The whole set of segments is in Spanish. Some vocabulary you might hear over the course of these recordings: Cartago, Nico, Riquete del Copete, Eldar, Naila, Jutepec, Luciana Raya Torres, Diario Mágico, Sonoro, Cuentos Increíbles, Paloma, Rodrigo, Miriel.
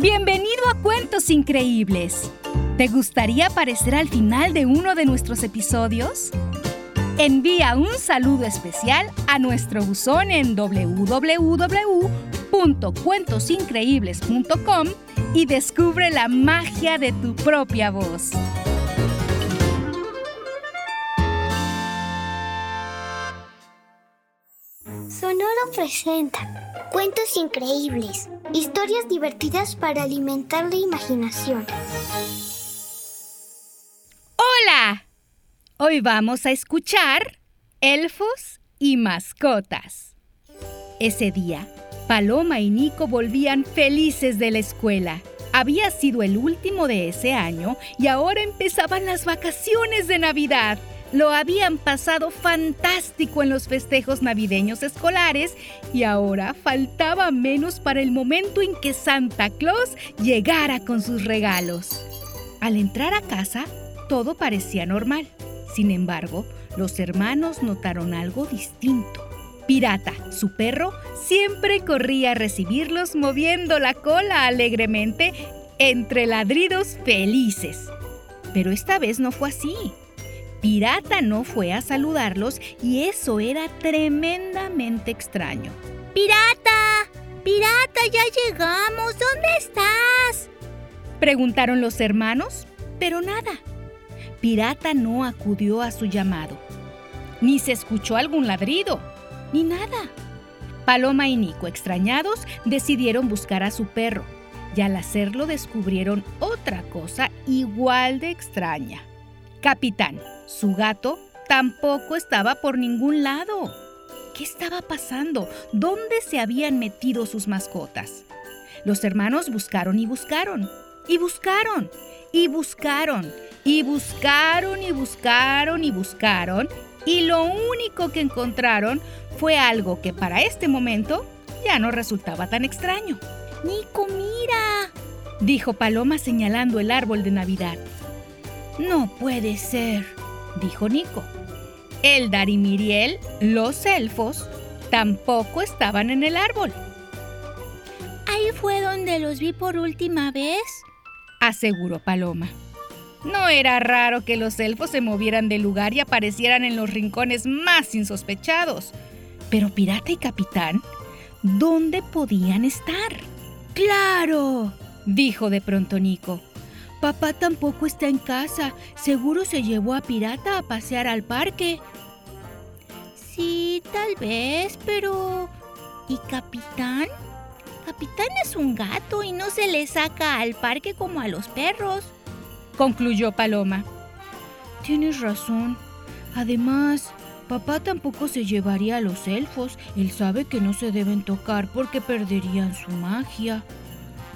¡Bienvenido a Cuentos Increíbles! ¿Te gustaría aparecer al final de uno de nuestros episodios? Envía un saludo especial a nuestro buzón en www.cuentosincreíbles.com y descubre la magia de tu propia voz. Sonoro presenta Cuentos Increíbles, historias divertidas para alimentar la imaginación. ¡Hola! Hoy vamos a escuchar Elfos y Mascotas. Ese día, Paloma y Nico volvían felices de la escuela. Había sido el último de ese año y ahora empezaban las vacaciones de Navidad. Lo habían pasado fantástico en los festejos navideños escolares y ahora faltaba menos para el momento en que Santa Claus llegara con sus regalos. Al entrar a casa, todo parecía normal. Sin embargo, los hermanos notaron algo distinto. Pirata, su perro, siempre corría a recibirlos moviendo la cola alegremente entre ladridos felices. Pero esta vez no fue así. Pirata no fue a saludarlos y eso era tremendamente extraño. ¡Pirata! ¡Pirata, ya llegamos! ¿Dónde estás?, preguntaron los hermanos, pero nada. Pirata no acudió a su llamado. Ni se escuchó algún ladrido, ni nada. Paloma y Nico, extrañados, decidieron buscar a su perro. Y al hacerlo descubrieron otra cosa igual de extraña. Capitán, su gato, tampoco estaba por ningún lado. ¿Qué estaba pasando? ¿Dónde se habían metido sus mascotas? Los hermanos buscaron y buscaron, y buscaron, y buscaron, y buscaron, y buscaron, y buscaron, y lo único que encontraron fue algo que para este momento ya no resultaba tan extraño. «Nico, mira», dijo Paloma señalando el árbol de Navidad. «No puede ser», dijo Nico. Eldar y Miriel, los elfos, tampoco estaban en el árbol. «Ahí fue donde los vi por última vez», aseguró Paloma. No era raro que los elfos se movieran del lugar y aparecieran en los rincones más insospechados. Pero Pirata y Capitán, ¿dónde podían estar? «¡Claro!», dijo de pronto Nico. «Papá tampoco está en casa. Seguro se llevó a Pirata a pasear al parque». «Sí, tal vez, pero... ¿y Capitán? Capitán es un gato y no se le saca al parque como a los perros», concluyó Paloma. «Tienes razón. Además, papá tampoco se llevaría a los elfos. Él sabe que no se deben tocar porque perderían su magia».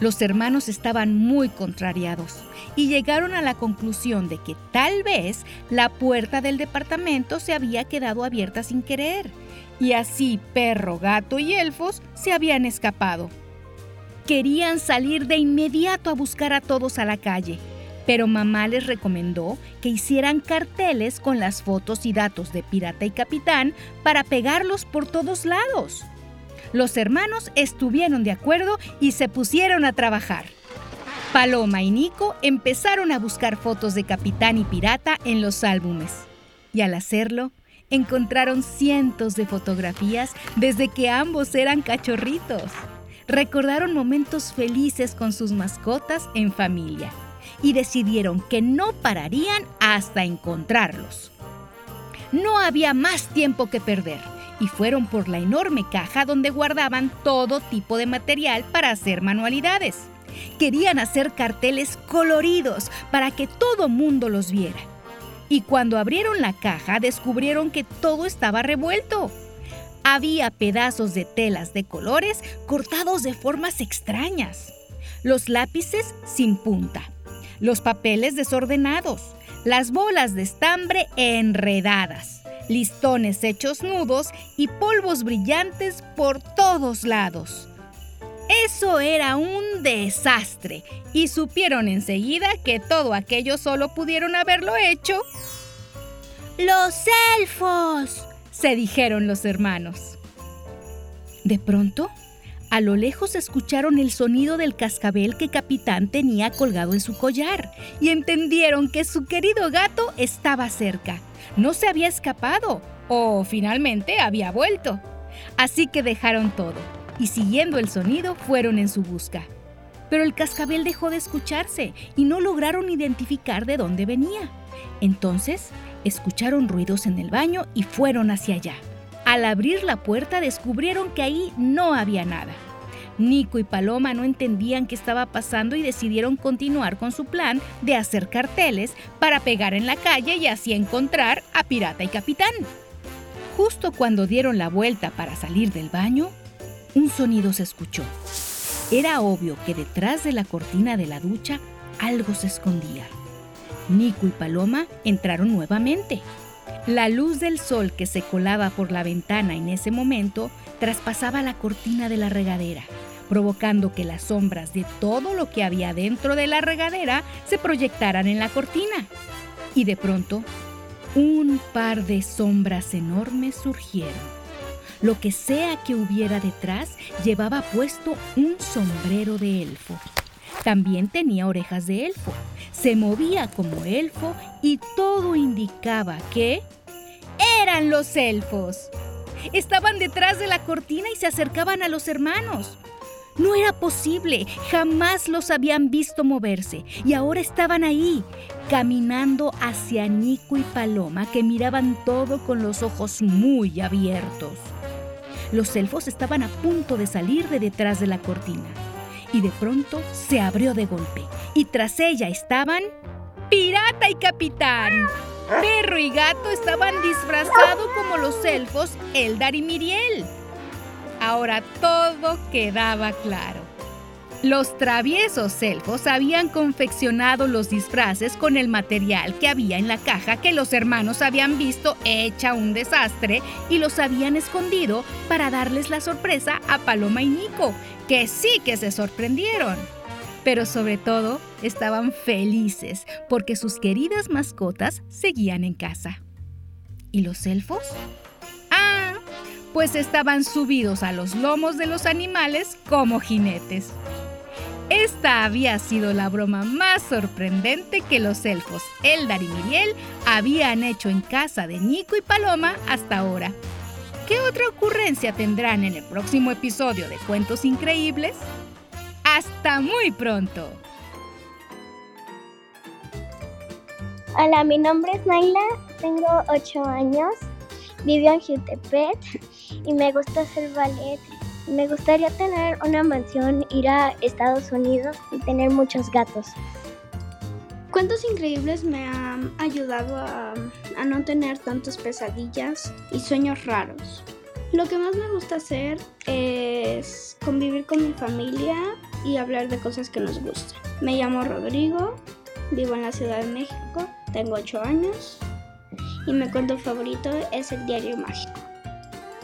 Los hermanos estaban muy contrariados y llegaron a la conclusión de que tal vez la puerta del departamento se había quedado abierta sin querer y así perro, gato y elfos se habían escapado. Querían salir de inmediato a buscar a todos a la calle, pero mamá les recomendó que hicieran carteles con las fotos y datos de Pirata y Capitán para pegarlos por todos lados. Los hermanos estuvieron de acuerdo y se pusieron a trabajar. Paloma y Nico empezaron a buscar fotos de Capitán y Pirata en los álbumes. Y al hacerlo, encontraron cientos de fotografías desde que ambos eran cachorritos. Recordaron momentos felices con sus mascotas en familia y decidieron que no pararían hasta encontrarlos. No había más tiempo que perder. Y fueron por la enorme caja donde guardaban todo tipo de material para hacer manualidades. Querían hacer carteles coloridos para que todo mundo los viera. Y cuando abrieron la caja, descubrieron que todo estaba revuelto. Había pedazos de telas de colores cortados de formas extrañas. Los lápices sin punta. Los papeles desordenados. Las bolas de estambre enredadas. Listones hechos nudos y polvos brillantes por todos lados. Eso era un desastre y supieron enseguida que todo aquello solo pudieron haberlo hecho ¡los elfos!, se dijeron los hermanos. De pronto, A lo lejos escucharon el sonido del cascabel que Capitán tenía colgado en su collar y entendieron que su querido gato estaba cerca. No se había escapado o finalmente había vuelto. Así que dejaron todo y siguiendo el sonido fueron en su busca. Pero el cascabel dejó de escucharse y no lograron identificar de dónde venía. Entonces, escucharon ruidos en el baño y fueron hacia allá. Al abrir la puerta descubrieron que ahí no había nada. Nico y Paloma no entendían qué estaba pasando y decidieron continuar con su plan de hacer carteles para pegar en la calle y así encontrar a Pirata y Capitán. Justo cuando dieron la vuelta para salir del baño, un sonido se escuchó. Era obvio que detrás de la cortina de la ducha algo se escondía. Nico y Paloma entraron nuevamente. La luz del sol que se colaba por la ventana en ese momento traspasaba la cortina de la regadera, provocando que las sombras de todo lo que había dentro de la regadera se proyectaran en la cortina. Y de pronto, un par de sombras enormes surgieron. Lo que sea que hubiera detrás llevaba puesto un sombrero de elfo. También tenía orejas de elfo, se movía como elfo y todo indicaba que eran los elfos. Estaban detrás de la cortina y se acercaban a los hermanos. No era posible, jamás los habían visto moverse y ahora estaban ahí, caminando hacia Nico y Paloma que miraban todo con los ojos muy abiertos. Los elfos estaban a punto de salir de detrás de la cortina. Y de pronto se abrió de golpe. Y tras ella estaban Pirata y Capitán. Perro y gato estaban disfrazados como los elfos Eldar y Miriel. Ahora todo quedaba claro. Los traviesos elfos habían confeccionado los disfraces con el material que había en la caja que los hermanos habían visto hecha un desastre y los habían escondido para darles la sorpresa a Paloma y Nico, que sí que se sorprendieron. Pero sobre todo, estaban felices porque sus queridas mascotas seguían en casa. ¿Y los elfos? Ah, pues estaban subidos a los lomos de los animales como jinetes. Esta había sido la broma más sorprendente que los elfos Eldar y Miriel habían hecho en casa de Nico y Paloma hasta ahora. ¿Qué otra ocurrencia tendrán en el próximo episodio de Cuentos Increíbles? ¡Hasta muy pronto! Hola, mi nombre es Naila, tengo 8 años, vivo en Jutepec y me gusta hacer ballet. Me gustaría tener una mansión, ir a Estados Unidos y tener muchos gatos. Cuentos Increíbles me han ayudado a no tener tantas pesadillas y sueños raros. Lo que más me gusta hacer es convivir con mi familia y hablar de cosas que nos gustan. Me llamo Rodrigo, vivo en la Ciudad de México, tengo 8 años y mi cuento favorito es el Diario Mágico.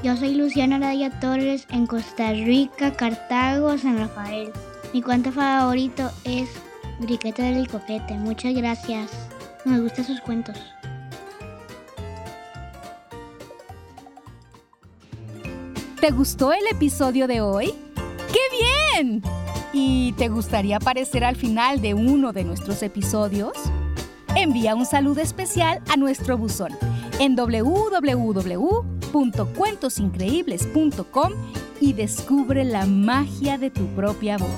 Yo soy Luciana Raya Torres en Costa Rica, Cartago, San Rafael. Mi cuento favorito es Riquete del Copete. Muchas gracias. Me gustan sus cuentos. ¿Te gustó el episodio de hoy? ¡Qué bien! ¿Y te gustaría aparecer al final de uno de nuestros episodios? Envía un saludo especial a nuestro buzón en www.cuentosincreíbles.com y descubre la magia de tu propia voz.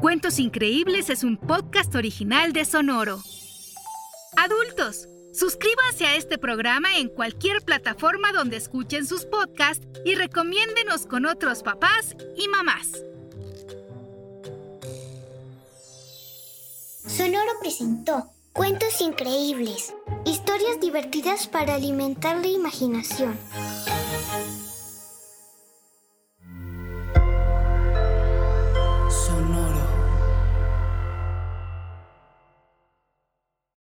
Cuentos Increíbles es un podcast original de Sonoro. Adultos, suscríbanse a este programa en cualquier plataforma donde escuchen sus podcasts y recomiéndenos con otros papás y mamás. Sonoro presentó Cuentos Increíbles, historias divertidas para alimentar la imaginación.